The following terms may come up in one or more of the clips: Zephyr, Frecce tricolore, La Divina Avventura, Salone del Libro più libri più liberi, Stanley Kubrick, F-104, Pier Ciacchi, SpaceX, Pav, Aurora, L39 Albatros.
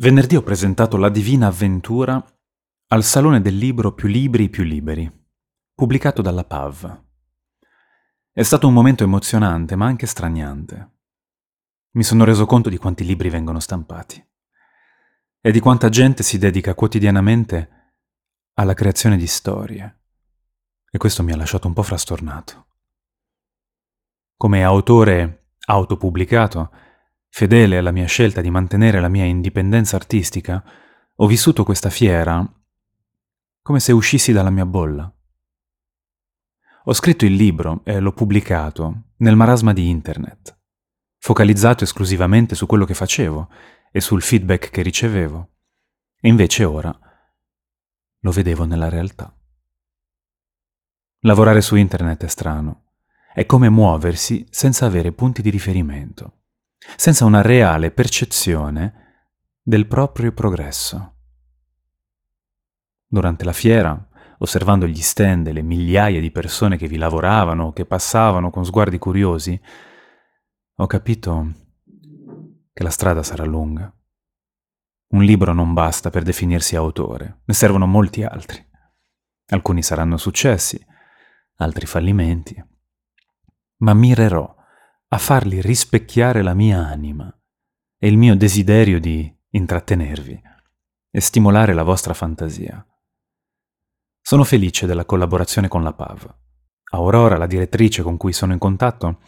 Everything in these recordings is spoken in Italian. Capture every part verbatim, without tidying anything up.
Venerdì ho presentato La Divina Avventura al Salone del Libro più libri più liberi, pubblicato dalla Pav. È stato un momento emozionante, ma anche straniante. Mi sono reso conto di quanti libri vengono stampati e di quanta gente si dedica quotidianamente alla creazione di storie. E questo mi ha lasciato un po' frastornato. Come autore autopubblicato, fedele alla mia scelta di mantenere la mia indipendenza artistica, ho vissuto questa fiera come se uscissi dalla mia bolla. Ho scritto il libro e l'ho pubblicato nel marasma di internet, focalizzato esclusivamente su quello che facevo e sul feedback che ricevevo, e invece ora lo vedevo nella realtà. Lavorare su internet è strano, è come muoversi senza avere punti di riferimento, senza una reale percezione del proprio progresso. Durante la fiera, osservando gli stand e le migliaia di persone che vi lavoravano o che passavano con sguardi curiosi, ho capito che la strada sarà lunga. Un libro non basta per definirsi autore, ne servono molti altri. Alcuni saranno successi, altri fallimenti, ma mirerò a farli rispecchiare la mia anima e il mio desiderio di intrattenervi e stimolare la vostra fantasia. Sono felice della collaborazione con la Pav. Aurora, la direttrice con cui sono in contatto,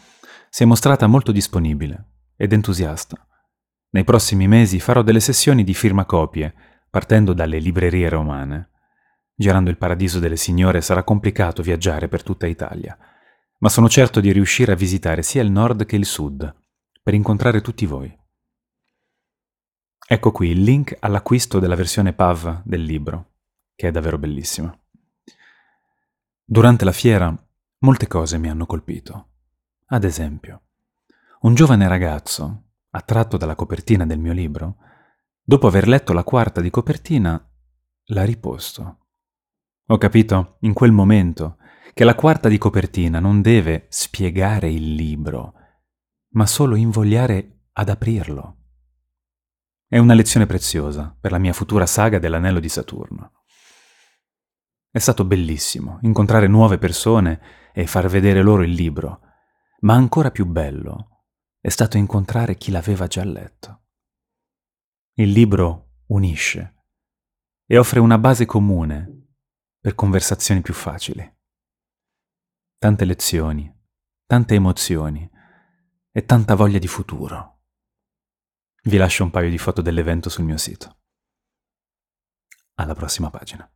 si è mostrata molto disponibile ed entusiasta. Nei prossimi mesi farò delle sessioni di firmacopie, partendo dalle librerie romane. Girando il paradiso delle signore sarà complicato viaggiare per tutta Italia, ma sono certo di riuscire a visitare sia il nord che il sud, per incontrare tutti voi. Ecco qui il link all'acquisto della versione Pav del libro, che è davvero bellissima. Durante la fiera, molte cose mi hanno colpito. Ad esempio, un giovane ragazzo, attratto dalla copertina del mio libro, dopo aver letto la quarta di copertina, l'ha riposto. Ho capito, in quel momento, che la quarta di copertina non deve spiegare il libro, ma solo invogliare ad aprirlo. È una lezione preziosa per la mia futura saga dell'Anello di Saturno. È stato bellissimo incontrare nuove persone e far vedere loro il libro, ma ancora più bello è stato incontrare chi l'aveva già letto. Il libro unisce e offre una base comune per conversazioni più facili. Tante lezioni, tante emozioni e tanta voglia di futuro. Vi lascio un paio di foto dell'evento sul mio sito. Alla prossima pagina.